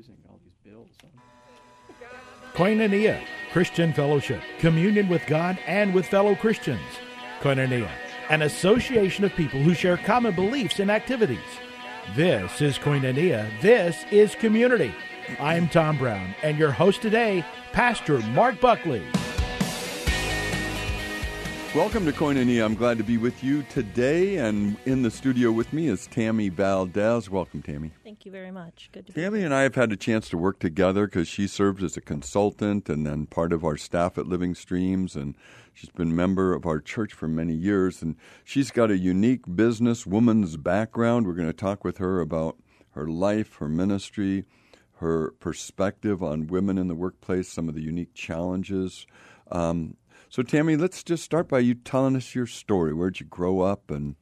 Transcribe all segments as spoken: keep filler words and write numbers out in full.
choosing all these bills. Koinonia, Christian fellowship, communion with God and with fellow Christians. Koinonia, an association of people who share common beliefs and activities. This is Koinonia. This is community. I'm Tom Brown, and your host today, Pastor Mark Buckley. Welcome to Koinonia. I'm glad to be with you today, and in the studio with me is Tammy Valdez. Welcome, Tammy. Thank you very much. Good to be here. Tammy and I have had a chance to work together because she serves as a consultant and then part of our staff at Living Streams, and she's been a member of our church for many years, and she's got a unique business woman's background. We're going to talk with her about her life, her ministry, her perspective on women in the workplace, some of the unique challenges. Um, so, Tammy, let's just start by you telling us your story. Where'd you grow up, and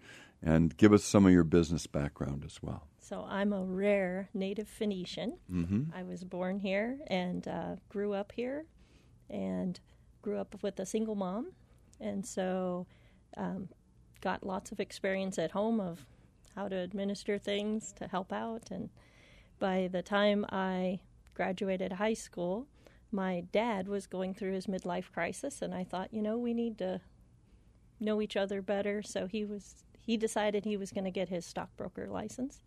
and give us some of your business background as well. So I'm a rare native Phoenician. Mm-hmm. I was born here and uh, grew up here and grew up with a single mom. And so um, got lots of experience at home of how to administer things, to help out, and by the time I graduated high school, my dad was going through his midlife crisis, and I thought, you know, we need to know each other better. So he was he decided he was going to get his stockbroker license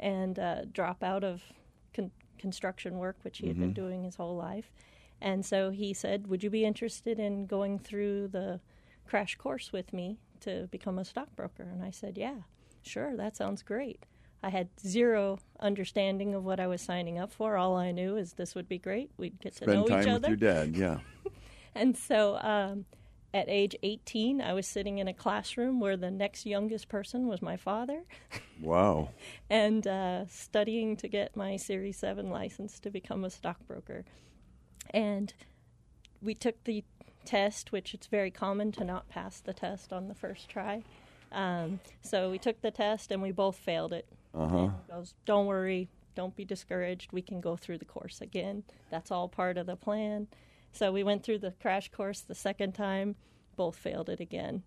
and uh, drop out of con- construction work, which he mm-hmm. had been doing his whole life. And so he said, would you be interested in going through the crash course with me to become a stockbroker? And I said, yeah, sure, that sounds great. I had zero understanding of what I was signing up for. All I knew is this would be great. We'd get to know each other. Spend time with your dad, yeah. And so um, at age eighteen, I was sitting in a classroom where the next youngest person was my father. Wow. And uh, studying to get my Series seven license to become a stockbroker. And we took the test, which it's very common to not pass the test on the first try. Um, so we took the test, and we both failed it. Uh-huh. Goes, don't worry, don't be discouraged, we can go through the course again. That's all part of the plan. So we went through the crash course the second time, both failed it again.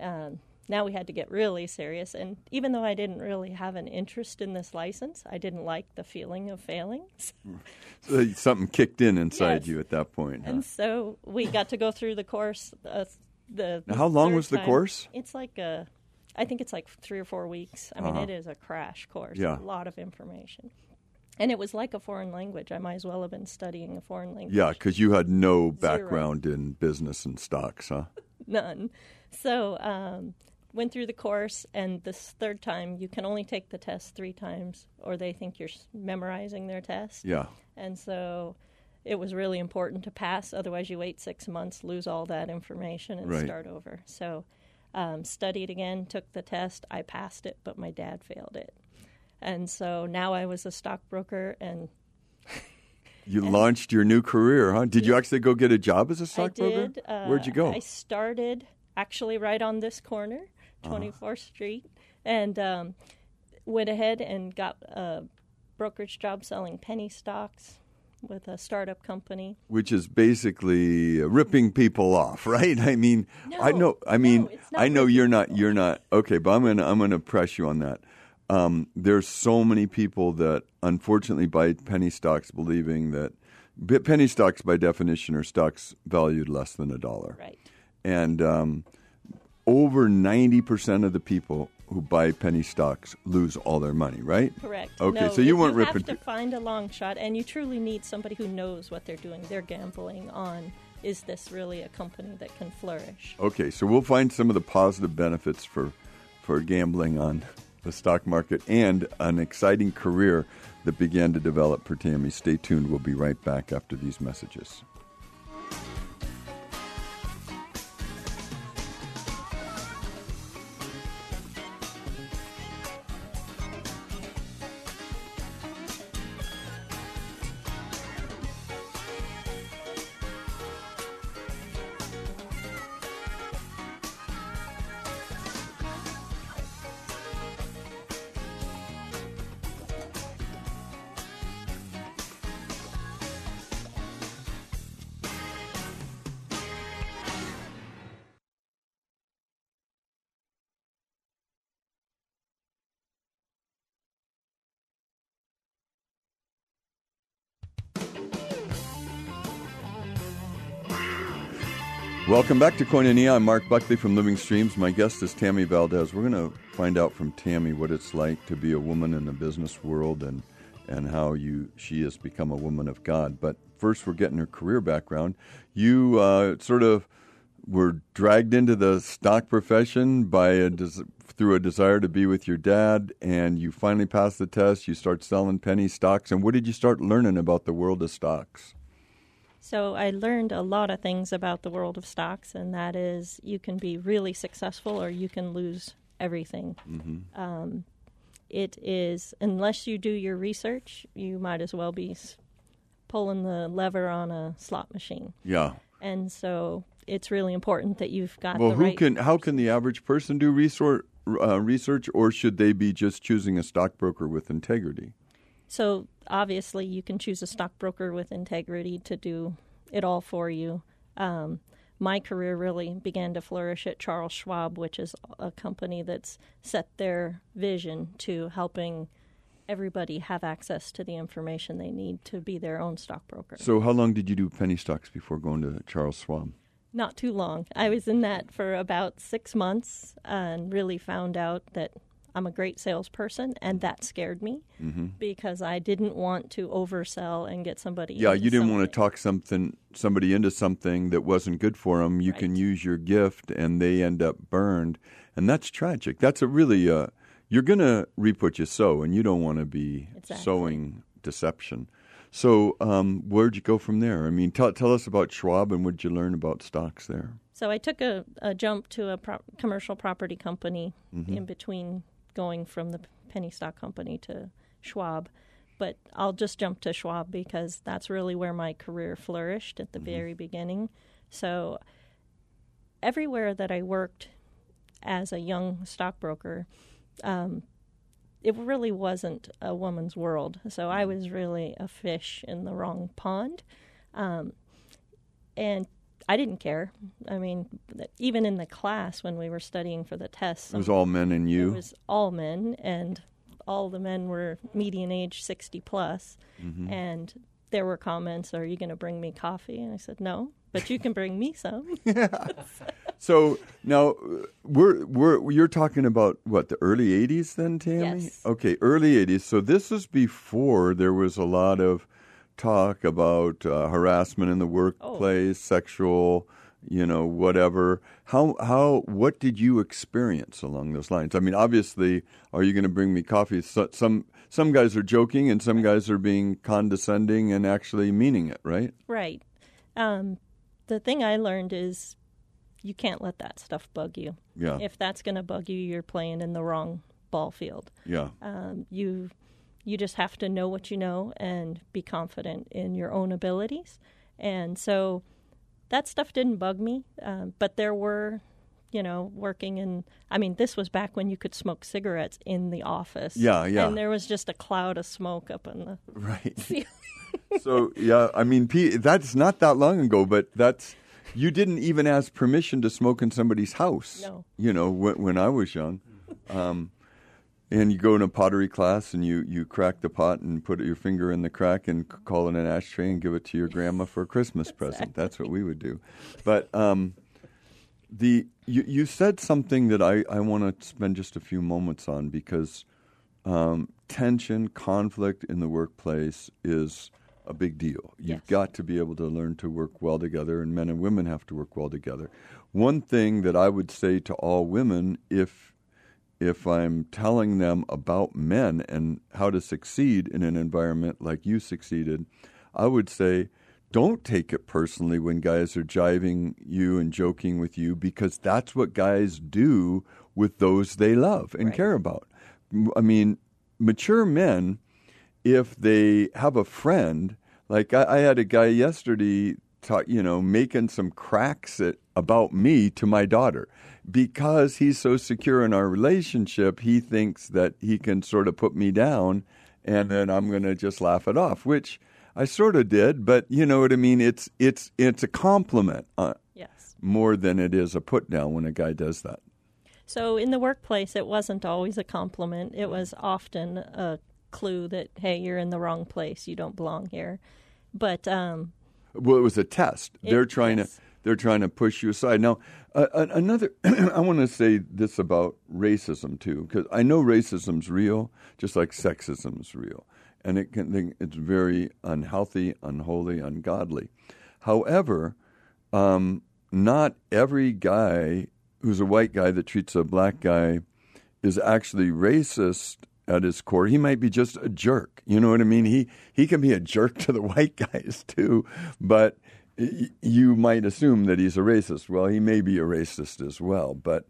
Um, now we had to get really serious, and even though I didn't really have an interest in this license, I didn't like the feeling of failing. So something kicked in inside yes. you at that point. Huh? And so we got to go through the course. Uh, the now, How long was the time. course? It's like a... I think it's like three or four weeks. I mean, uh-huh. it is a crash course, yeah. a lot of information. And it was like a foreign language. I might as well have been studying a foreign language. Yeah, because you had no background Zero. in business and stocks, huh? None. So um, went through the course, and this third time, you can only take the test three times, or they think you're memorizing their test. Yeah. And so it was really important to pass. Otherwise, you wait six months, lose all that information, and right. start over. So... Um, studied again, took the test. I passed it, but my dad failed it. And so now I was a stockbroker. And You and launched your new career, huh? Did you actually go get a job as a stockbroker? I did. Uh, Where'd you go? I started actually right on this corner, twenty-fourth uh-huh. Street, and um, went ahead and got a brokerage job selling penny stocks with a startup company, which is basically ripping people off, right? I mean, no, I know. I mean, no, I know you're not. You're not okay, but I'm gonna I'm gonna press you on that. Um, there's so many people that unfortunately buy penny stocks, believing that penny stocks, by definition, are stocks valued less than a dollar. Right. And um, over ninety percent of the people who buy penny stocks lose all their money, right? Correct. Okay, no, so you weren't ripping. You have to find a long shot, and you truly need somebody who knows what they're doing. They're gambling on, is this really a company that can flourish? Okay, so we'll find some of the positive benefits for, for gambling on the stock market and an exciting career that began to develop for Tammy. Stay tuned. We'll be right back after these messages. Welcome back to Koinonia. I'm Mark Buckley from Living Streams. My guest is Tammy Valdez. We're going to find out from Tammy what it's like to be a woman in the business world and and how you she has become a woman of God. But first, we're getting her career background. You uh, sort of were dragged into the stock profession by a des- through a desire to be with your dad, and you finally pass the test. You start selling penny stocks. And what did you start learning about the world of stocks? So I learned a lot of things about the world of stocks, and that is you can be really successful or you can lose everything. Mm-hmm. Um, it is, unless you do your research, you might as well be pulling the lever on a slot machine. Yeah. And so it's really important that you've got well, the who right... Well, how can the average person do research, uh, research, or should they be just choosing a stockbroker with integrity? So obviously you can choose a stockbroker with integrity to do it all for you. Um, my career really began to flourish at Charles Schwab, which is a company that's set their vision to helping everybody have access to the information they need to be their own stockbroker. So how long did you do penny stocks before going to Charles Schwab? Not too long. I was in that for about six months and really found out that I'm a great salesperson, and that scared me mm-hmm. because I didn't want to oversell and get somebody. Yeah, into you didn't something. want to talk something somebody into something that wasn't good for them. You right. can use your gift, and they end up burned, and that's tragic. That's a really uh, you're going to reap what you sow, and you don't want to be exactly. sowing deception. So, um, where'd you go from there? I mean, tell tell us about Schwab, and what'd you learn about stocks there? So I took a, a jump to a pro- commercial property company mm-hmm. in between. Going from the penny stock company to Schwab. But I'll just jump to Schwab because that's really where my career flourished at the mm-hmm. very beginning. So everywhere that I worked as a young stockbroker, um, it really wasn't a woman's world. So I was really a fish in the wrong pond. Um, and I didn't care. I mean, even in the class when we were studying for the tests. It was all men and you? It was all men, and all the men were median age sixty plus. Mm-hmm. And there were comments, are you going to bring me coffee? And I said, no, but you can bring me some. Yeah. So now we're we're you're talking about, what, the early eighties then, Tammy? Yes. Okay, early eighties. So this is before there was a lot of talk about uh, harassment in the workplace, oh. sexual, you know, whatever. How, how, what did you experience along those lines? I mean, obviously, are you going to bring me coffee? So, some, some guys are joking and some guys are being condescending and actually meaning it, right? Right. Um, the thing I learned is you can't let that stuff bug you. Yeah. If that's going to bug you, you're playing in the wrong ball field. Yeah. Um, you You just have to know what you know and be confident in your own abilities. And so that stuff didn't bug me. Um, but there were, you know, working in, I mean, this was back when you could smoke cigarettes in the office. Yeah, yeah. And there was just a cloud of smoke up in the right. ceiling. So, yeah, I mean, P, that's not that long ago, but that's, you didn't even ask permission to smoke in somebody's house. No. You know, when, when I was young. Um And you go in a pottery class and you, you crack the pot and put your finger in the crack and call it an ashtray and give it to your grandma for a Christmas present. Exactly. That's what we would do. But um, the you, you said something that I, I want to spend just a few moments on because um, tension, conflict in the workplace is a big deal. You've yes. got to be able to learn to work well together, and men and women have to work well together. One thing that I would say to all women, if If I'm telling them about men and how to succeed in an environment like you succeeded, I would say don't take it personally when guys are jiving you and joking with you, because that's what guys do with those they love and right. care about. I mean, mature men, if they have a friend, like I, I had a guy yesterday, ta- you know, making some cracks at about me to my daughter. Because he's so secure in our relationship, he thinks that he can sort of put me down and then I'm going to just laugh it off, which I sort of did. But you know what I mean? It's it's it's a compliment uh, yes. more than it is a put down when a guy does that. So in the workplace, it wasn't always a compliment. It was often a clue that, hey, you're in the wrong place. You don't belong here. But um, well, it was a test. It, They're trying yes. to. they're trying to push you aside. Now, uh, another, I want to say this about racism too, because I know racism's real, just like sexism's real, and it can, it's very unhealthy, unholy, ungodly. However, um, not every guy who's a white guy that treats a black guy is actually racist at his core. He might be just a jerk. You know what I mean? He he can be a jerk to the white guys too, but you might assume that he's a racist. Well, he may be a racist as well, but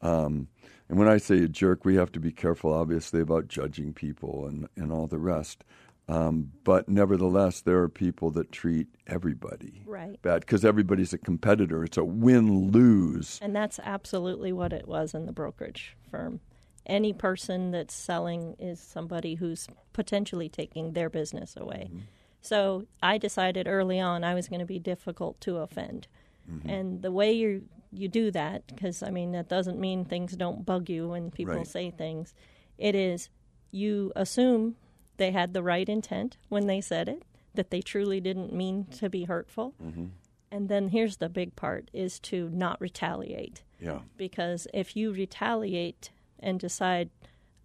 um, and when I say a jerk, we have to be careful, obviously, about judging people and, and all the rest. Um, but nevertheless, there are people that treat everybody right bad because everybody's a competitor. It's a win-lose. And that's absolutely what it was in the brokerage firm. Any person that's selling is somebody who's potentially taking their business away. Mm-hmm. So I decided early on I was going to be difficult to offend. Mm-hmm. And the way you you do that, because, I mean, that doesn't mean things don't bug you when people right. say things. It is you assume they had the right intent when they said it, that they truly didn't mean to be hurtful. Mm-hmm. And then here's the big part, is to not retaliate. Yeah. Because if you retaliate and decide,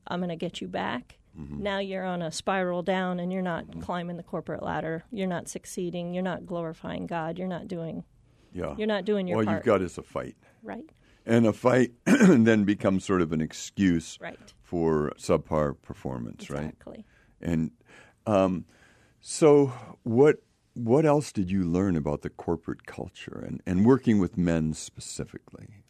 I'm going to get you back, mm-hmm. now you're on a spiral down and you're not mm-hmm. climbing the corporate ladder. You're not succeeding. You're not glorifying God. You're not doing yeah. You're not doing your all part. All you've got is a fight. Right. And a fight then becomes sort of an excuse right. for subpar performance, exactly. right? Exactly. And um, so what what else did you learn about the corporate culture and, and working with men specifically?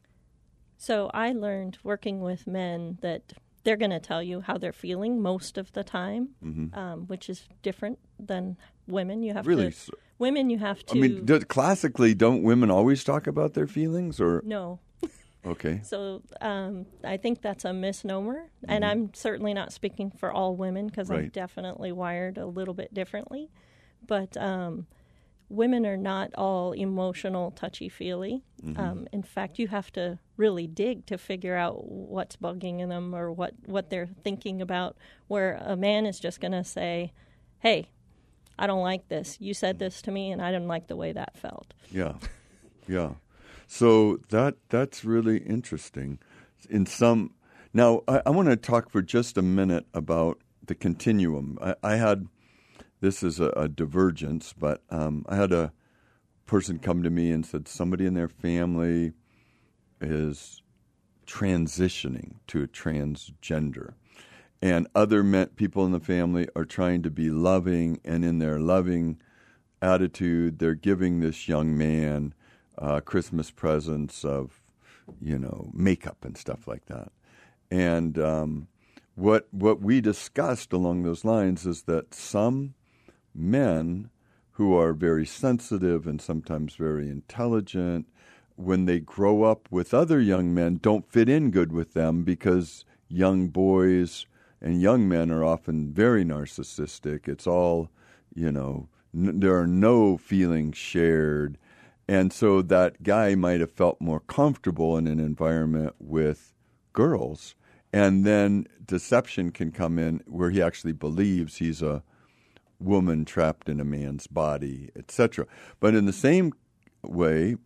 So I learned working with men that they're going to tell you how they're feeling most of the time, mm-hmm. um, which is different than women. You have really? to, women you have to. I mean, do, classically, don't women always talk about their feelings? Or no. Okay. So um, I think that's a misnomer, mm-hmm. and I'm certainly not speaking for all women because right. I'm definitely wired a little bit differently. But um, women are not all emotional, touchy-feely. Mm-hmm. Um, in fact, you have to really dig to figure out what's bugging them or what, what they're thinking about, where a man is just going to say, hey, I don't like this. You said this to me, and I didn't like the way that felt. Yeah, yeah. So that that's really interesting. In some, now I, I want to talk for just a minute about the continuum. I, I had this is a, a divergence, but um, I had a person come to me and said somebody in their family is transitioning to a transgender, and other men, people in the family are trying to be loving, and in their loving attitude, they're giving this young man Uh, Christmas presents of, you know, makeup and stuff like that. And um, what what we discussed along those lines is that some men who are very sensitive and sometimes very intelligent, when they grow up with other young men, don't fit in good with them because young boys and young men are often very narcissistic. It's all, you know, n- there are no feelings shared. And so that guy might have felt more comfortable in an environment with girls. And then deception can come in where he actually believes he's a woman trapped in a man's body, et cetera. But in the same way,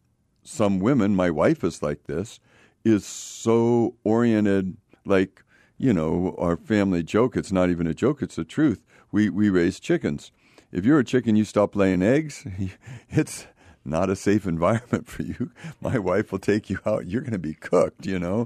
some women, my wife is like this, is so oriented, like, you know, our family joke, it's not even a joke, it's the truth. We we raise chickens. If you're a chicken, you stop laying eggs, it's not a safe environment for you. My wife will take you out. You're going to be cooked, you know.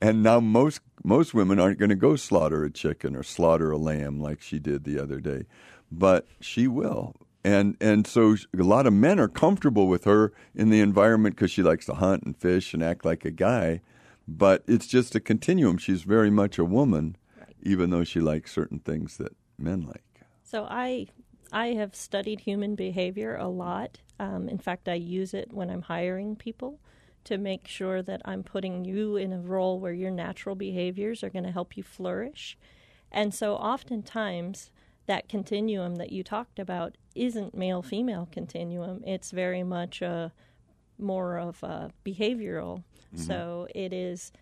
And now most most women aren't going to go slaughter a chicken or slaughter a lamb like she did the other day. But she will. And and so a lot of men are comfortable with her in the environment because she likes to hunt and fish and act like a guy. But it's just a continuum. She's very much a woman, right. even though she likes certain things that men like. So I... I have studied human behavior a lot. Um, in fact, I use it when I'm hiring people to make sure that I'm putting you in a role where your natural behaviors are going to help you flourish. And so oftentimes that continuum that you talked about isn't male-female continuum. It's very much a, more of a behavioral. Mm-hmm. So it is,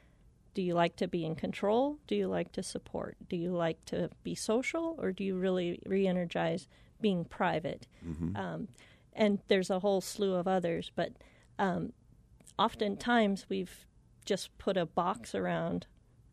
do you like to be in control? Do you like to support? Do you like to be social? Or do you really re-energize being private? Mm-hmm. Um, and there's a whole slew of others, but um, oftentimes we've just put a box around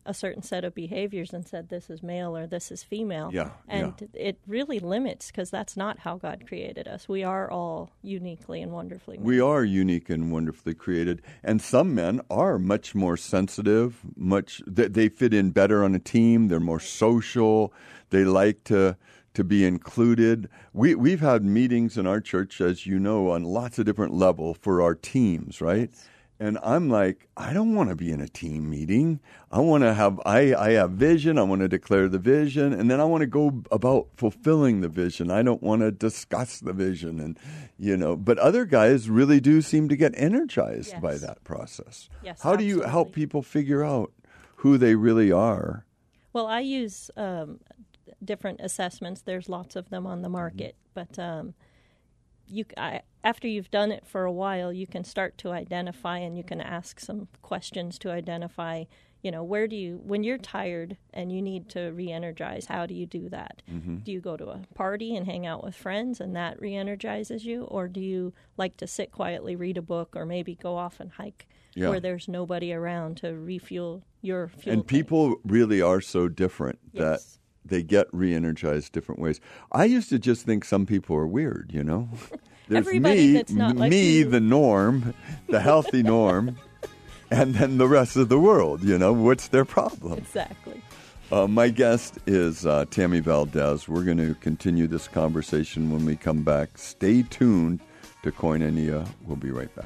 a certain set of behaviors and said this is male or this is female. Yeah, and yeah. it really limits, because that's not how God created us. We are all uniquely and wonderfully made. We are unique and wonderfully created. And some men are much more sensitive, much they, they fit in better on a team, they're more social, they like to to be included. We we've had meetings in our church, as you know, on lots of different levels for our teams, right? Yes. And I'm like, I don't want to be in a team meeting. I want to have, I, I have vision. I want to declare the vision. And then I want to go about fulfilling the vision. I don't want to discuss the vision. And, you know, but other guys really do seem to get energized yes. by that process. Yes, How absolutely. do you help people figure out who they really are? Well, I use um, different assessments. There's lots of them on the market. But um, you, I, after you've done it for a while, you can start to identify, and you can ask some questions to identify, you know, where do you, when you're tired and you need to re-energize, how do you do that? Mm-hmm. Do you go to a party and hang out with friends and that re-energizes you? Or do you like to sit quietly, read a book, or maybe go off and hike yeah. where there's nobody around to refuel your fuel? And tank? People really are so different yes. that they get re-energized different ways. I used to just think some people are weird, you know? There's Everybody me, that's not m- like me, you. the norm, the healthy norm, and then the rest of the world. You know, what's their problem? Exactly. Uh, my guest is uh, Tammy Valdez. We're going to continue this conversation when we come back. Stay tuned to Koinonia. We'll be right back.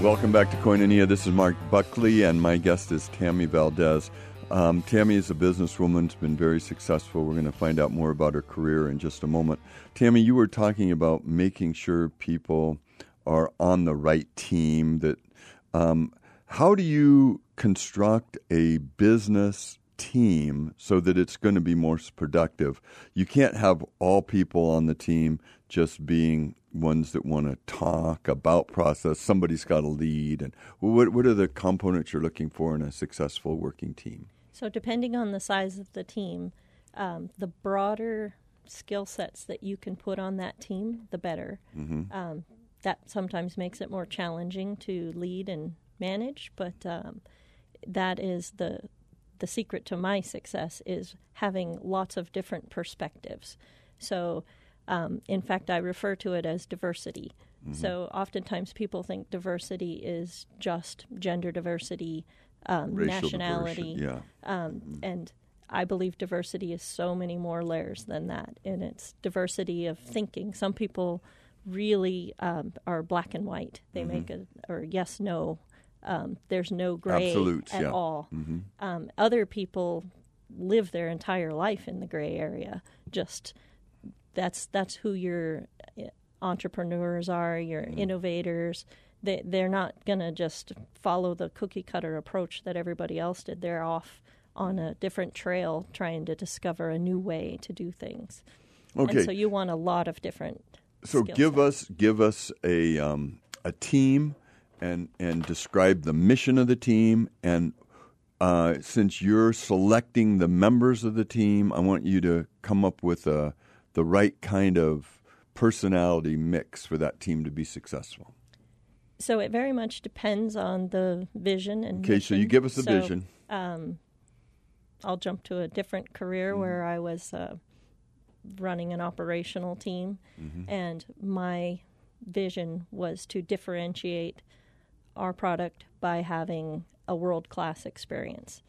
Welcome back to Koinonia. This is Mark Buckley, and my guest is Tammy Valdez. Um, Tammy is a businesswoman, has been very successful. We're going to find out more about her career in just a moment. Tammy, you were talking about making sure people are on the right team. That um, how do you construct a business team so that it's going to be more productive? You can't have all people on the team just being ones that want to talk about process. Somebody's got to lead. And what what are the components you're looking for in a successful working team? So depending on the size of the team, um, the broader skill sets that you can put on that team, the better. Mm-hmm. Um, that sometimes makes it more challenging to lead and manage, but um, that is the the secret to my success, is having lots of different perspectives. So Um, in fact, I refer to it as diversity. Mm-hmm. So oftentimes people think diversity is just gender diversity, um, nationality. Yeah. Um, mm-hmm. And I believe diversity is so many more layers than that. And it's diversity of thinking. Some people really um, are black and white. They mm-hmm. make a or yes, no. Um, there's no gray Absolutes, at yeah. all. Mm-hmm. Um, other people live their entire life in the gray area, just That's that's who your entrepreneurs are, your mm. innovators. They, they're not going to just follow the cookie-cutter approach that everybody else did. They're off on a different trail trying to discover a new way to do things. Okay. And so you want a lot of different So give sets. us give us a um, a team and, and describe the mission of the team. And uh, since you're selecting the members of the team, I want you to come up with a the right kind of personality mix for that team to be successful? So it very much depends on the vision and Okay, mission. So you give us the so, vision. Um, I'll jump to a different career mm-hmm. where I was uh, running an operational team, mm-hmm. and my vision was to differentiate our product by having a world-class experience.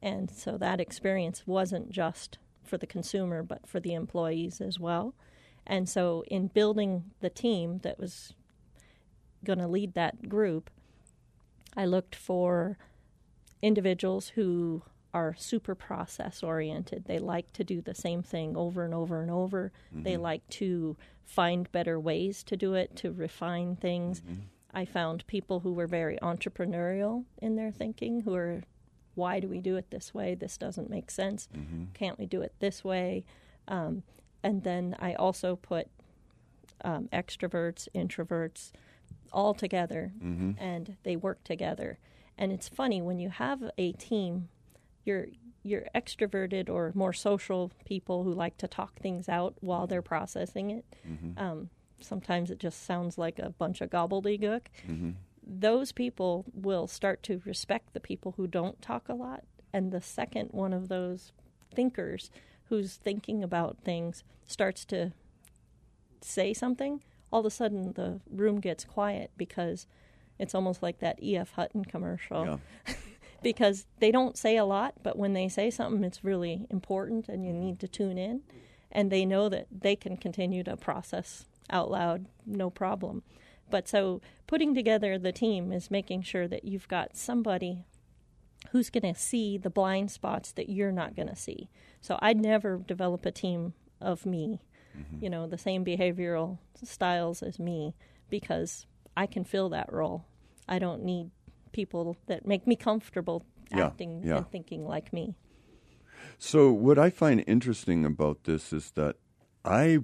And so that experience wasn't just for the consumer, but for the employees as well. And so in building the team that was going to lead that group, I looked for individuals who are super process-oriented. They like to do the same thing over and over and over. Mm-hmm. They like to find better ways to do it, to refine things. Mm-hmm. I found people who were very entrepreneurial in their thinking, who are, why do we do it this way? This doesn't make sense. Mm-hmm. Can't we do it this way? Um, and then I also put um, extroverts, introverts, all together, mm-hmm. and they work together. And it's funny, when you have a team, Your your extroverted or more social people who like to talk things out while they're processing it. Mm-hmm. Um, sometimes it just sounds like a bunch of gobbledygook. Mm-hmm. Those people will start to respect the people who don't talk a lot. And the second one of those thinkers who's thinking about things starts to say something, all of a sudden the room gets quiet, because it's almost like that E F Hutton commercial. Yeah. Because they don't say a lot, but when they say something, it's really important and you need to tune in. And they know that they can continue to process out loud, no problem. But so putting together the team is making sure that you've got somebody who's going to see the blind spots that you're not going to see. So I'd never develop a team of me, mm-hmm. you know, the same behavioral styles as me, because I can fill that role. I don't need people that make me comfortable acting yeah, yeah. and thinking like me. So what I find interesting about this is that I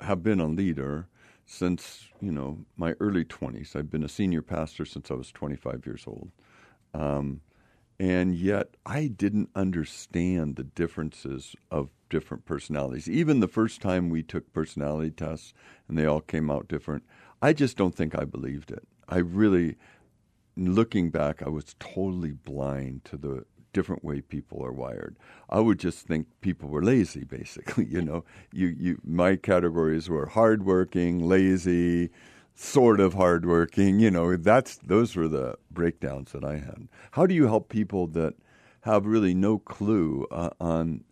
have been a leader since, you know, my early twenties. I've been a senior pastor since I was twenty-five years old. Um, and yet I didn't understand the differences of different personalities. Even the first time we took personality tests and they all came out different, I just don't think I believed it. I really... Looking back, I was totally blind to the different way people are wired. I would just think people were lazy, basically. You know, you, you, my categories were hardworking, lazy, sort of hardworking. You know, that's those were the breakdowns that I had. How do you help people that have really no clue uh, on,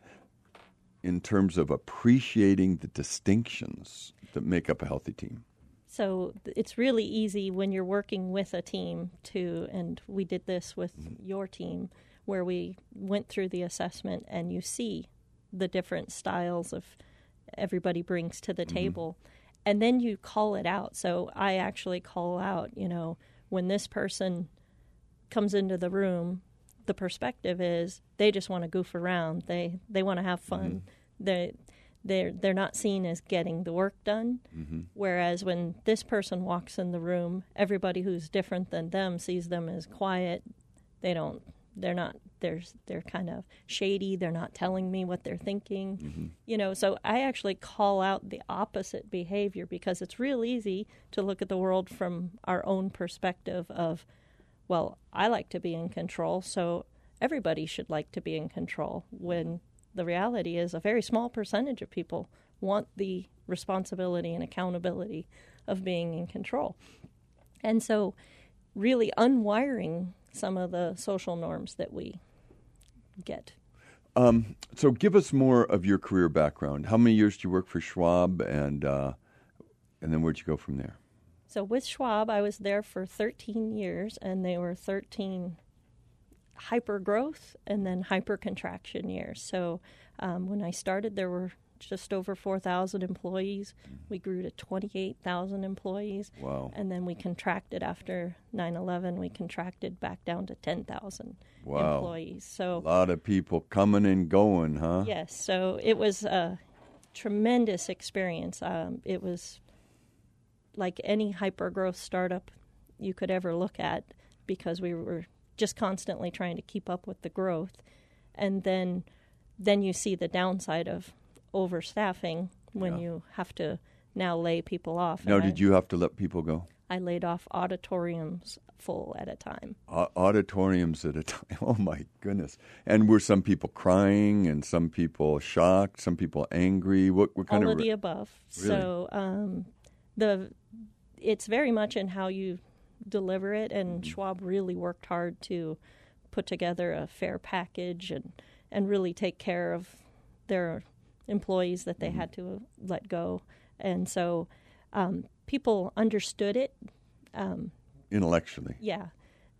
in terms of appreciating the distinctions that make up a healthy team? So it's really easy when you're working with a team to, and we did this with mm-hmm. your team, where we went through the assessment and you see the different styles of everybody brings to the mm-hmm. table. And then you call it out. So I actually call out, you know, when this person comes into the room, the perspective is they just want to goof around. They they want to have fun. Mm-hmm. They They're, they're not seen as getting the work done, mm-hmm. whereas when this person walks in the room, everybody who's different than them sees them as quiet. They don't, they're not, they're, they're kind of shady. They're not telling me what they're thinking. Mm-hmm. You know, so I actually call out the opposite behavior, because it's real easy to look at the world from our own perspective of, well, I like to be in control, so everybody should like to be in control, when the reality is a very small percentage of people want the responsibility and accountability of being in control. And so really unwiring some of the social norms that we get. Um, so give us more of your career background. How many years did you work for Schwab, and uh, and then where'd you go from there? So with Schwab, I was there for thirteen years, and they were thirteen hyper growth and then hyper contraction years. So um, when I started, there were just over four thousand employees. Mm-hmm. We grew to twenty-eight thousand employees. Wow. And then we contracted after nine eleven. We contracted back down to ten thousand wow. employees. So a lot of people coming and going, huh? Yes. So it was a tremendous experience. Um, it was like any hyper growth startup you could ever look at, because we were just constantly trying to keep up with the growth. And then then you see the downside of overstaffing when yeah. you have to now lay people off. Now, did I, you have to let people go? I laid off auditoriums full at a time. Uh, auditoriums at a time. Oh, my goodness. And were some people crying and some people shocked, some people angry? What, what kind All of... All of the re- above. Really? So um, the it's very much in how you deliver it, and mm-hmm. Schwab really worked hard to put together a fair package and, and really take care of their employees that they mm-hmm. had to let go. And so um, people understood it. Um, Intellectually. Yeah.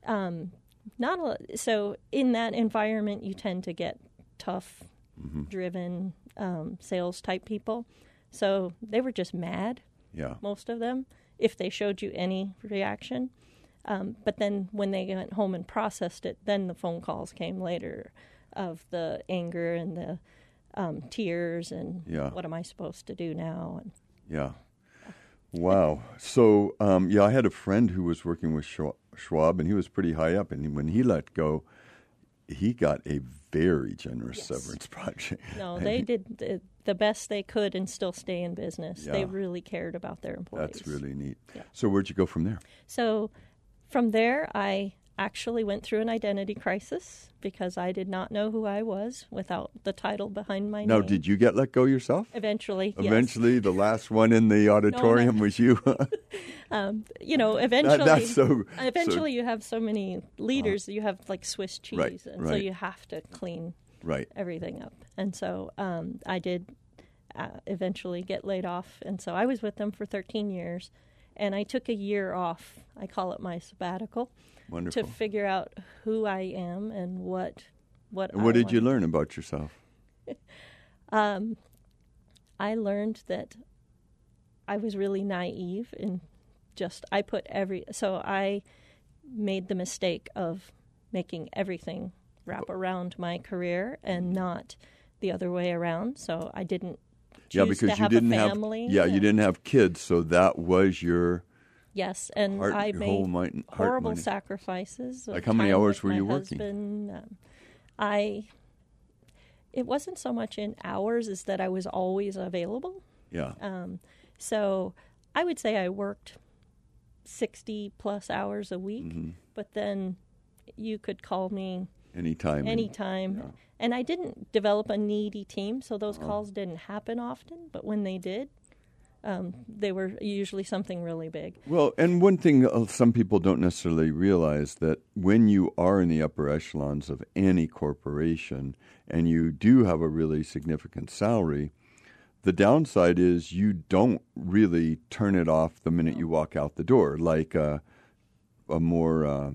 Um, not a, so in that environment, you tend to get tough, mm-hmm. driven um, sales-type people. So they were just mad, yeah. most of them, if they showed you any reaction. Um, but then when they went home and processed it, then the phone calls came later of the anger and the um, tears and yeah. what am I supposed to do now? And yeah. Wow. So, um, yeah, I had a friend who was working with Schwab, and he was pretty high up. And when he let go, he got a very generous yes. severance package. No, they did the, the best they could and still stay in business. Yeah. They really cared about their employees. That's really neat. Yeah. So where'd you go from there? So from there, I actually went through an identity crisis because I did not know who I was without the title behind my now, name. Now, did you get let go yourself? Eventually, yes. Eventually, the last one in the auditorium no, was you. um, you know, eventually, that, that's so, eventually so, you have so many leaders that uh, you have like Swiss cheese, right, and right. so you have to clean right. everything up. And so um, I did uh, eventually get laid off, and so I was with them for thirteen years, and I took a year off. I call it my sabbatical. Wonderful. To figure out who I am and what what and what I did want. You learn about yourself? um, I learned that I was really naive and just I put every so I made the mistake of making everything wrap around my career and not the other way around. So I didn't choose yeah, because to you have didn't a family. Have, yeah, and, you didn't have kids, so that was your. Yes, and heart, I made mind, horrible mind. sacrifices. Like how many hours were you husband. working? Um, I, it wasn't so much in hours as that I was always available. Yeah. Um, so I would say I worked sixty plus hours a week, mm-hmm. but then you could call me anytime. Anytime. Yeah. And I didn't develop a needy team, so those uh-huh. calls didn't happen often, but when they did, Um, they were usually something really big. Well, and one thing uh, some people don't necessarily realize that when you are in the upper echelons of any corporation and you do have a really significant salary, the downside is you don't really turn it off the minute you walk out the door, like uh, a more... Uh,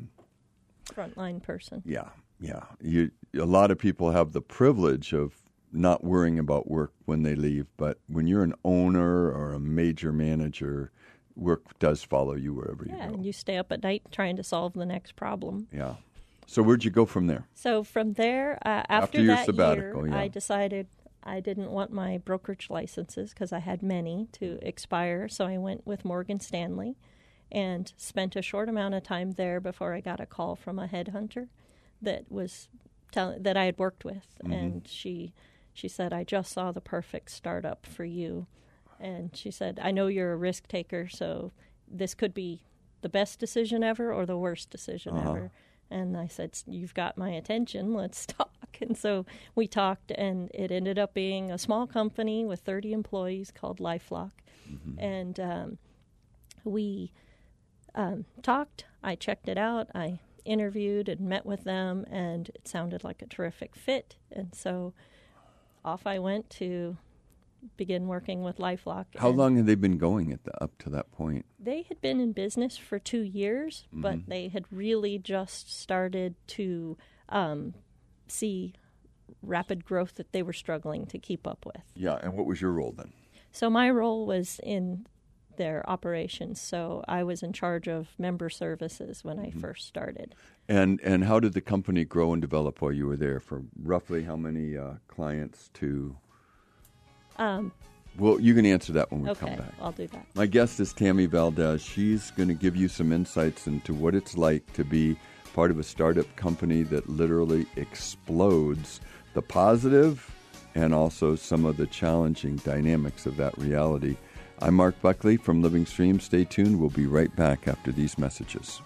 frontline person. Yeah, yeah. You, a lot of people have the privilege of not worrying about work when they leave, but when you're an owner or a major manager, work does follow you wherever yeah, you go. Yeah, and you stay up at night trying to solve the next problem. Yeah. So where'd you go from there? So from there, uh, after, after your that sabbatical, year, yeah. I decided I didn't want my brokerage licenses, because I had many, to expire, so I went with Morgan Stanley and spent a short amount of time there before I got a call from a headhunter that was tell- that I had worked with, mm-hmm. and she... She said, I just saw the perfect startup for you. And she said, I know you're a risk taker, so this could be the best decision ever or the worst decision uh-huh. ever. And I said, you've got my attention. Let's talk. And so we talked, and it ended up being a small company with thirty employees called LifeLock. Mm-hmm. And um, we um, talked. I checked it out. I interviewed and met with them, and it sounded like a terrific fit. And so... off I went to begin working with LifeLock. How long had they been going at the, up to that point? They had been in business for two years, mm-hmm. but they had really just started to um, see rapid growth that they were struggling to keep up with. Yeah, and what was your role then? So my role was in their operations, so I was in charge of member services when I mm-hmm. first started. And and how did the company grow and develop while you were there? For roughly how many uh, clients to? Um, well, you can answer that when we okay, come back. I'll do that. My guest is Tammy Valdez. She's going to give you some insights into what it's like to be part of a startup company that literally explodes, the positive and also some of the challenging dynamics of that reality. I'm Mark Buckley from Living Streams. Stay tuned. We'll be right back after these messages.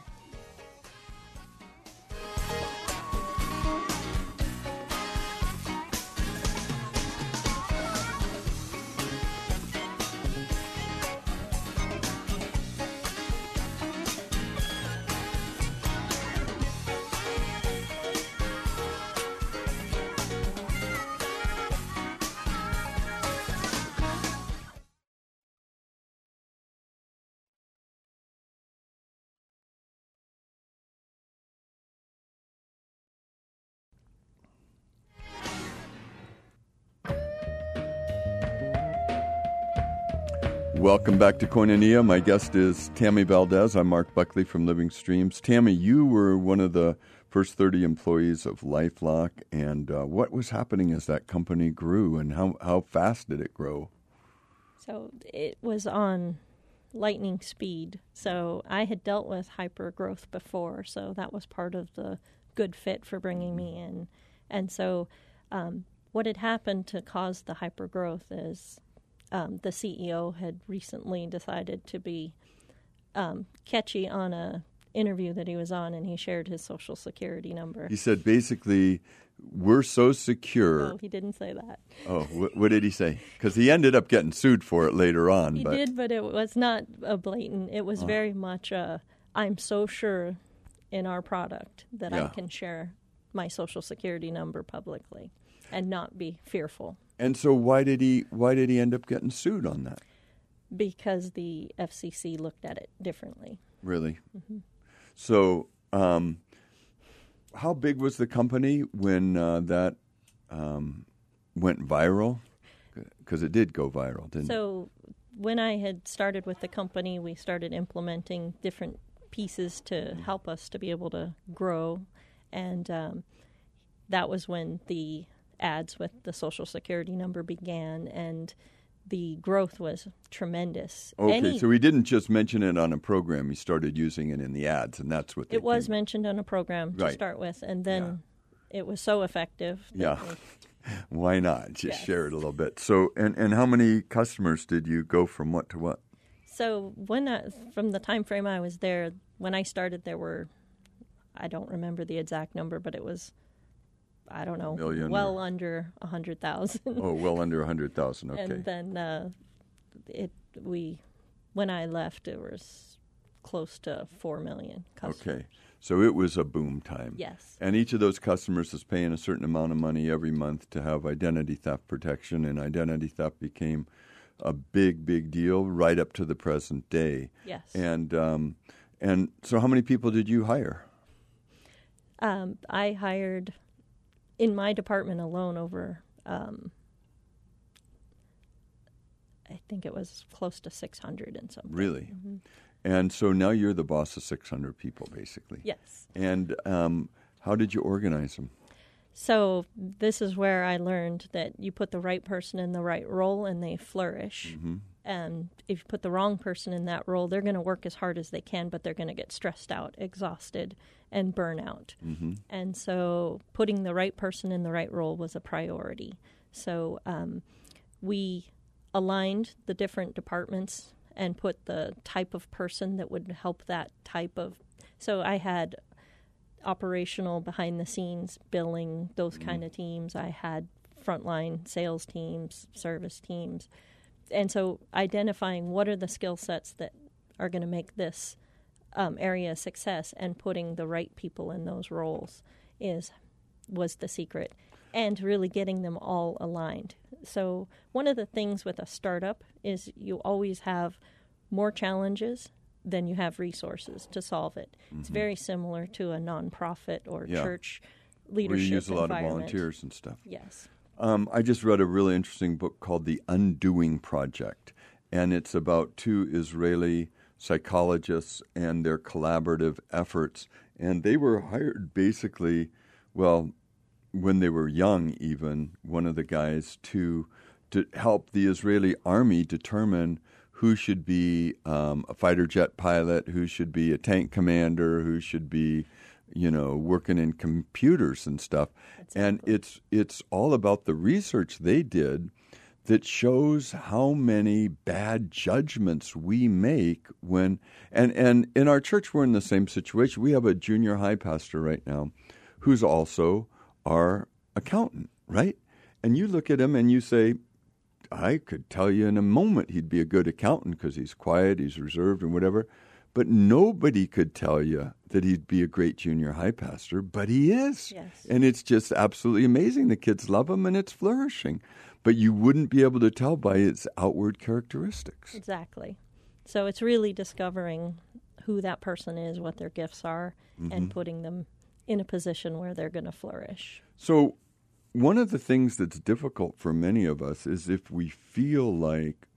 Welcome back to Koinonia. My guest is Tammy Valdez. I'm Mark Buckley from Living Streams. Tammy, you were one of the first thirty employees of LifeLock, and uh, what was happening as that company grew, and how, how fast did it grow? So it was on lightning speed. So I had dealt with hyper growth before, so that was part of the good fit for bringing me in. And so um, what had happened to cause the hyper growth is um, the C E O had recently decided to be um, catchy on a interview that he was on, and he shared his social security number. He said, basically, we're so secure. No, he didn't say that. Oh, wh- what did he say? Because he ended up getting sued for it later on. He but... did, but it was not a blatant. It was oh. very much a, I'm so sure in our product that yeah. I can share my social security number publicly and not be fearful. And so why did he why did he end up getting sued on that? Because the F C C looked at it differently. Really? Mm-hmm. So um, how big was the company when uh, that um, went viral? Because it did go viral, didn't it? So when I had started with the company, we started implementing different pieces to help us to be able to grow. And um, that was when the ads with the social security number began, and the growth was tremendous. Okay, Any, so he didn't just mention it on a program. He started using it in the ads, and that's what they It was came. mentioned on a program to right. start with, and then yeah. it was so effective. Yeah, they, why not? Just yes. share it a little bit. So, and, and how many customers did you go from what to what? So when I, from the time frame I was there, when I started, there were, I don't remember the exact number, but it was I don't know, million well or... under one hundred thousand. Oh, well under one hundred thousand, okay. And then uh, it we, when I left, it was close to four million customers. Okay, so it was a boom time. Yes. And each of those customers is paying a certain amount of money every month to have identity theft protection, and identity theft became a big, big deal right up to the present day. Yes. And, um, and so how many people did you hire? Um, I hired... In my department alone, over, um, I think it was close to six hundred and something. Really? Mm-hmm. And so now you're the boss of six hundred people, basically. Yes. And um, how did you organize them? So this is where I learned that you put the right person in the right role and they flourish. Mm-hmm. And if you put the wrong person in that role, they're going to work as hard as they can, but they're going to get stressed out, exhausted, and burn out. Mm-hmm. And so putting the right person in the right role was a priority. So um, we aligned the different departments and put the type of person that would help that type of... So I had operational, behind-the-scenes, billing, those mm-hmm. kind of teams. I had frontline sales teams, service teams. And so identifying what are the skill sets that are going to make this um, area a success and putting the right people in those roles is was the secret, and really getting them all aligned. So one of the things with a startup is you always have more challenges than you have resources to solve it. Mm-hmm. It's very similar to a nonprofit or yeah. church leadership environment. We use a lot of volunteers and stuff. Yes. Um, I just read a really interesting book called The Undoing Project, and it's about two Israeli psychologists and their collaborative efforts. And they were hired basically, well, when they were young even, one of the guys, to to help the Israeli army determine who should be um, a fighter jet pilot, who should be a tank commander, who should be... you know, working in computers and stuff. That's and cool. it's it's all about the research they did that shows how many bad judgments we make when, and, and in our church, we're in the same situation. We have a junior high pastor right now who's also our accountant, right? And you look at him and you say, I could tell you in a moment he'd be a good accountant because he's quiet, he's reserved and whatever. But nobody could tell you that he'd be a great junior high pastor, but he is. Yes. And it's just absolutely amazing. The kids love him, and it's flourishing. But you wouldn't be able to tell by his outward characteristics. Exactly. So it's really discovering who that person is, what their gifts are, mm-hmm. and putting them in a position where they're going to flourish. So one of the things that's difficult for many of us is if we feel like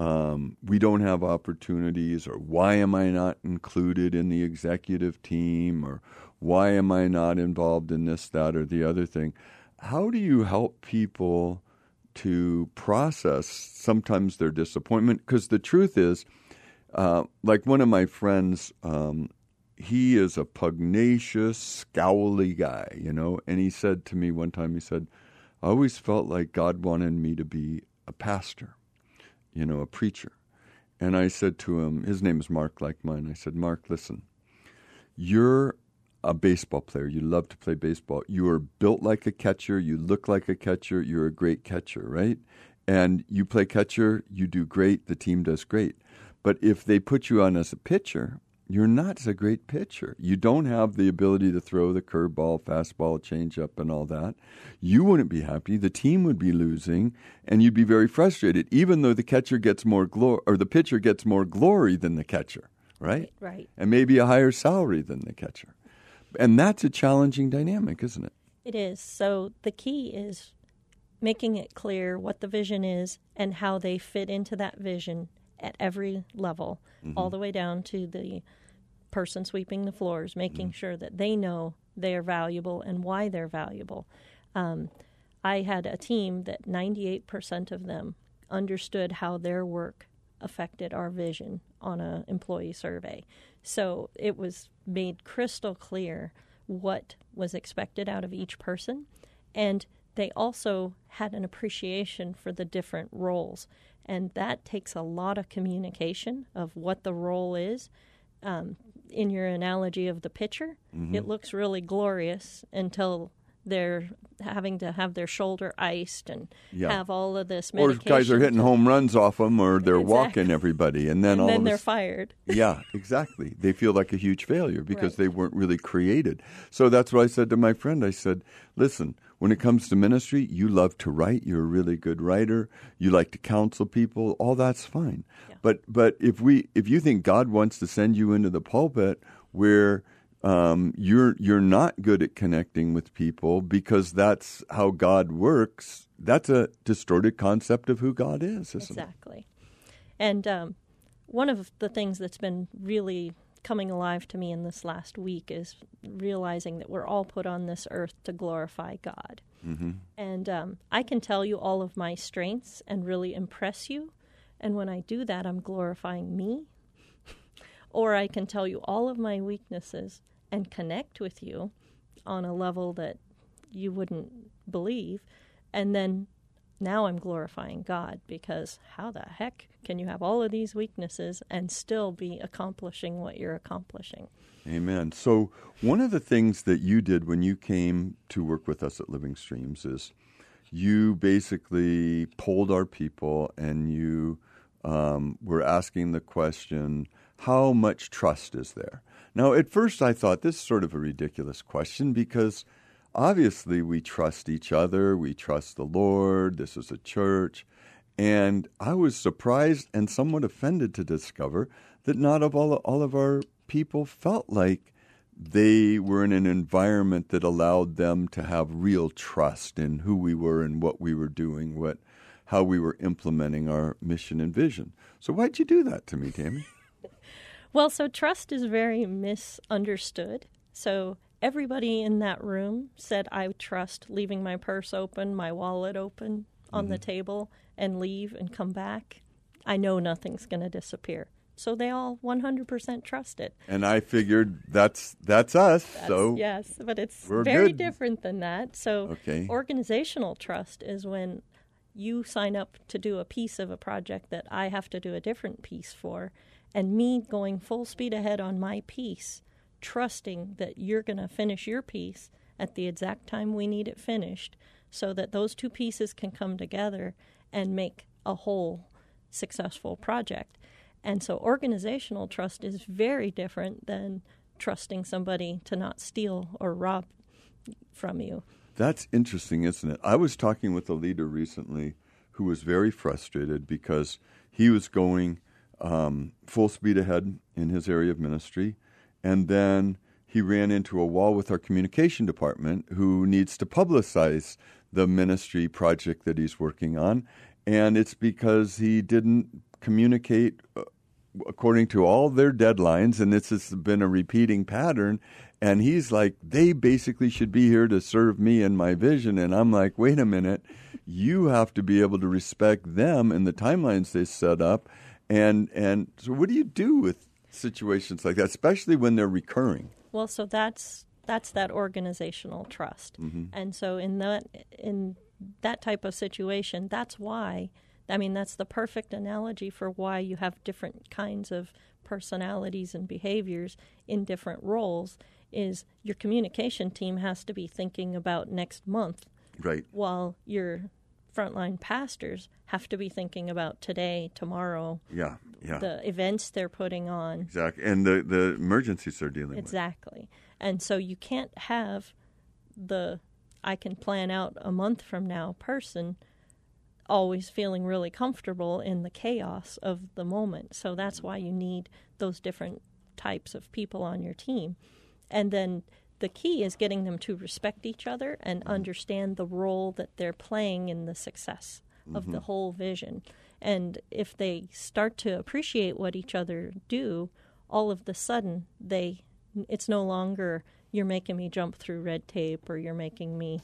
um, we don't have opportunities, or why am I not included in the executive team, or why am I not involved in this, that, or the other thing. How do you help people to process sometimes their disappointment? Because the truth is, uh, like one of my friends, um, he is a pugnacious, scowly guy, you know, and he said to me one time, he said, I always felt like God wanted me to be a pastor, you know, a preacher. And I said to him, his name is Mark, like mine. I said, Mark, listen, you're a baseball player. You love to play baseball. You are built like a catcher. You look like a catcher. You're a great catcher, right? And you play catcher. You do great. The team does great. But if they put you on as a pitcher, you're not as a great pitcher. You don't have the ability to throw the curveball, fastball, changeup, and all that. You wouldn't be happy. The team would be losing, and you'd be very frustrated, even though the catcher gets more glory, or the pitcher gets more glory than the catcher, right? Right. And maybe a higher salary than the catcher. And that's a challenging dynamic, isn't it? It is. So the key is making it clear what the vision is and how they fit into that vision at every level, mm-hmm. all the way down to the person sweeping the floors, making mm-hmm. sure that they know they are valuable and why they're valuable. Um, I had a team that ninety-eight percent of them understood how their work affected our vision on an employee survey. So it was made crystal clear what was expected out of each person. And they also had an appreciation for the different roles. And that takes a lot of communication of what the role is. Um, in your analogy of the pitcher, mm-hmm. it looks really glorious until they're having to have their shoulder iced and yeah. have all of this medication. Or guys are hitting home runs off them, or they're exactly. walking everybody, and then and all then of they're a... fired. Yeah, exactly. They feel like a huge failure because right. they weren't really created. So that's what I said to my friend. I said, listen, when it comes to ministry, you love to write. You're a really good writer. You like to counsel people. All that's fine. Yeah. But but if we if you think God wants to send you into the pulpit where Um, you're you're not good at connecting with people because that's how God works, that's a distorted concept of who God is, isn't exactly. it? Exactly. And um, one of the things that's been really coming alive to me in this last week is realizing that we're all put on this earth to glorify God. Mm-hmm. And um, I can tell you all of my strengths and really impress you. And when I do that, I'm glorifying me. Or I can tell you all of my weaknesses and connect with you on a level that you wouldn't believe. And then now I'm glorifying God, because how the heck can you have all of these weaknesses and still be accomplishing what you're accomplishing? Amen. So one of the things that you did when you came to work with us at Living Streams is you basically polled our people, and you um, were asking the question, how much trust is there? Now, at first I thought this is sort of a ridiculous question, because obviously we trust each other, we trust the Lord, this is a church, and I was surprised and somewhat offended to discover that not of all, all of our people felt like they were in an environment that allowed them to have real trust in who we were and what we were doing, what how we were implementing our mission and vision. So why'd you do that to me, Tammy? Well, so trust is very misunderstood. So everybody in that room said, I trust leaving my purse open, my wallet open on mm-hmm. the table, and leave and come back. I know nothing's going to disappear. So they all one hundred percent trusted. And I figured that's that's us. That's, so yes, but it's very good. Different than that. So okay. Organizational trust is when you sign up to do a piece of a project that I have to do a different piece for. And me going full speed ahead on my piece, trusting that you're going to finish your piece at the exact time we need it finished, so that those two pieces can come together and make a whole successful project. And so organizational trust is very different than trusting somebody to not steal or rob from you. That's interesting, isn't it? I was talking with a leader recently who was very frustrated because he was going Um, full speed ahead in his area of ministry. And then he ran into a wall with our communication department, who needs to publicize the ministry project that he's working on. And it's because he didn't communicate according to all their deadlines, and this has been a repeating pattern. And he's like, they basically should be here to serve me and my vision. And I'm like, wait a minute, you have to be able to respect them and the timelines they set up. And and so what do you do with situations like that, especially when they're recurring? Well, so that's that's that organizational trust. Mm-hmm. And so in that in that type of situation, that's why, I mean, that's the perfect analogy for why you have different kinds of personalities and behaviors in different roles. Is your communication team has to be thinking about next month, right? While your frontline pastors have to be thinking about today, tomorrow, yeah, yeah, the events they're putting on, exactly, and the the emergencies they're dealing exactly. with, exactly. And so you can't have the I can plan out a month from now person always feeling really comfortable in the chaos of the moment. So that's why you need those different types of people on your team. And then the key is getting them to respect each other and understand the role that they're playing in the success of mm-hmm. the whole vision. And if they start to appreciate what each other do, all of the sudden they it's no longer you're making me jump through red tape or you're making me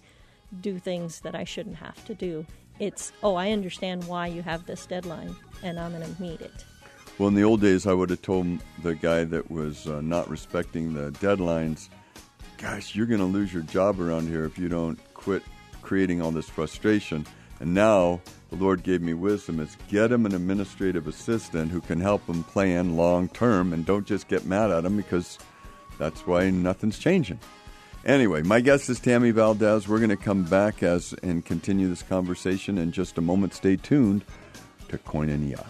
do things that I shouldn't have to do. It's, oh, I understand why you have this deadline, and I'm going to meet it. Well, in the old days, I would have told the guy that was uh, not respecting the deadlines, gosh, you're going to lose your job around here if you don't quit creating all this frustration. And now the Lord gave me wisdom is get him an administrative assistant who can help him plan long term and don't just get mad at him because that's why nothing's changing. Anyway, my guest is Tammy Valdez. We're going to come back as and continue this conversation in just a moment. Stay tuned to Koinonia.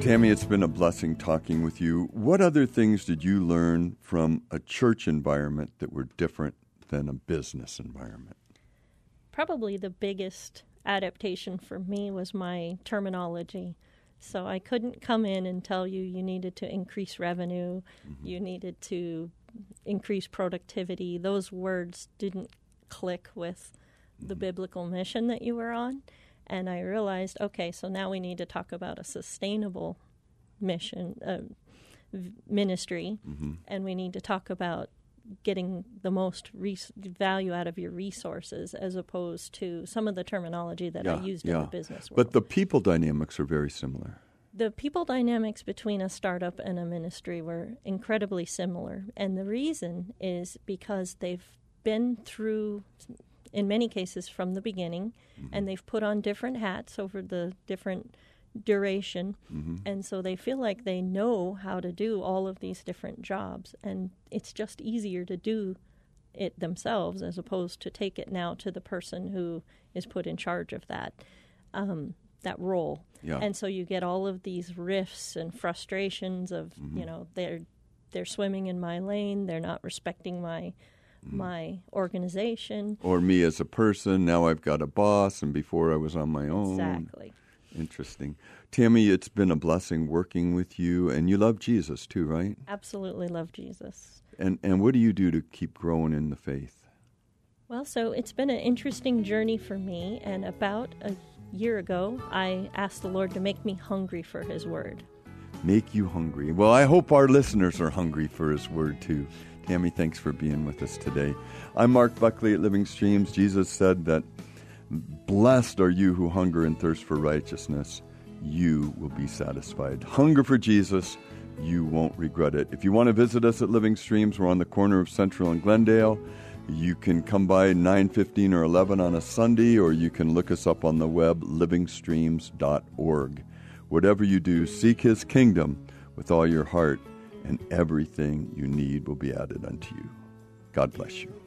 Tammy, it's been a blessing talking with you. What other things did you learn from a church environment that were different than a business environment? Probably the biggest adaptation for me was my terminology. So I couldn't come in and tell you you needed to increase revenue, mm-hmm. you needed to increase productivity. Those words didn't click with the mm-hmm. biblical mission that you were on. And I realized, okay, so now we need to talk about a sustainable mission, uh, ministry, mm-hmm. and we need to talk about getting the most res- value out of your resources as opposed to some of the terminology that yeah, I used yeah. in the business world. But the people dynamics are very similar. The people dynamics between a startup and a ministry were incredibly similar. And the reason is because they've been through, in many cases, from the beginning, mm-hmm. and they've put on different hats over the different duration, mm-hmm. and so they feel like they know how to do all of these different jobs, and it's just easier to do it themselves as opposed to take it now to the person who is put in charge of that um, that role. Yeah. And so you get all of these rifts and frustrations of, mm-hmm. you know, they're they're swimming in my lane, they're not respecting my my organization. Or me as a person. Now I've got a boss, and before I was on my own. Exactly. Interesting. Tammy, it's been a blessing working with you, and you love Jesus too, right? Absolutely love Jesus. And and what do you do to keep growing in the faith? Well, so it's been an interesting journey for me, and about a year ago, I asked the Lord to make me hungry for His Word. Make you hungry. Well, I hope our listeners are hungry for His Word too. Tammy, thanks for being with us today. I'm Mark Buckley at Living Streams. Jesus said that, blessed are you who hunger and thirst for righteousness. You will be satisfied. Hunger for Jesus. You won't regret it. If you want to visit us at Living Streams, we're on the corner of Central and Glendale. You can come by nine fifteen or eleven on a Sunday, or you can look us up on the web, living streams dot org. Whatever you do, seek His kingdom with all your heart, and everything you need will be added unto you. God bless you.